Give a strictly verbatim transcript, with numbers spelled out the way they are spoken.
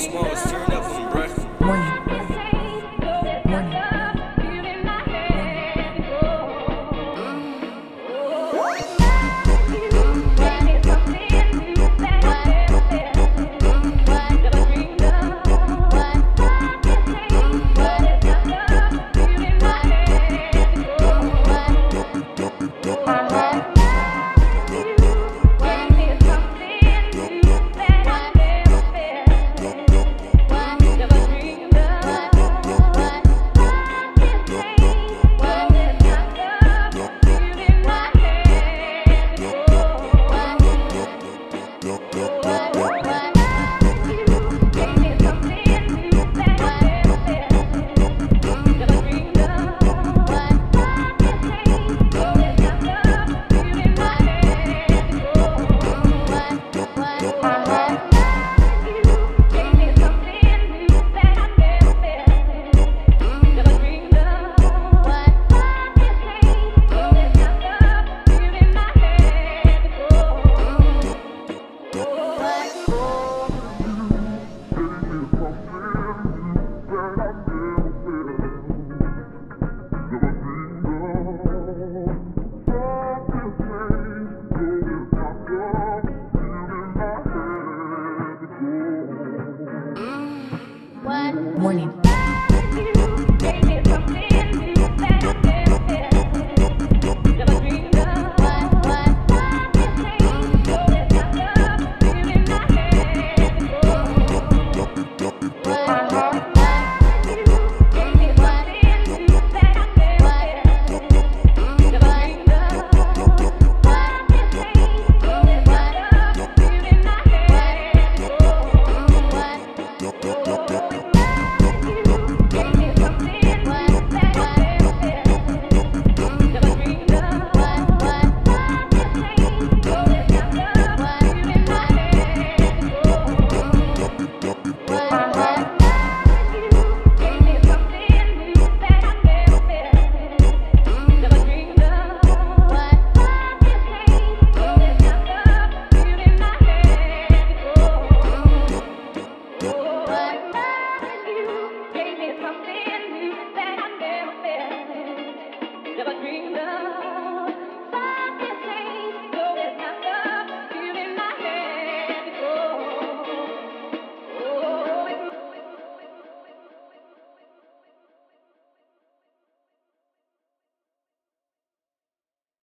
Smallz, turn up on bruh. Money. Morning.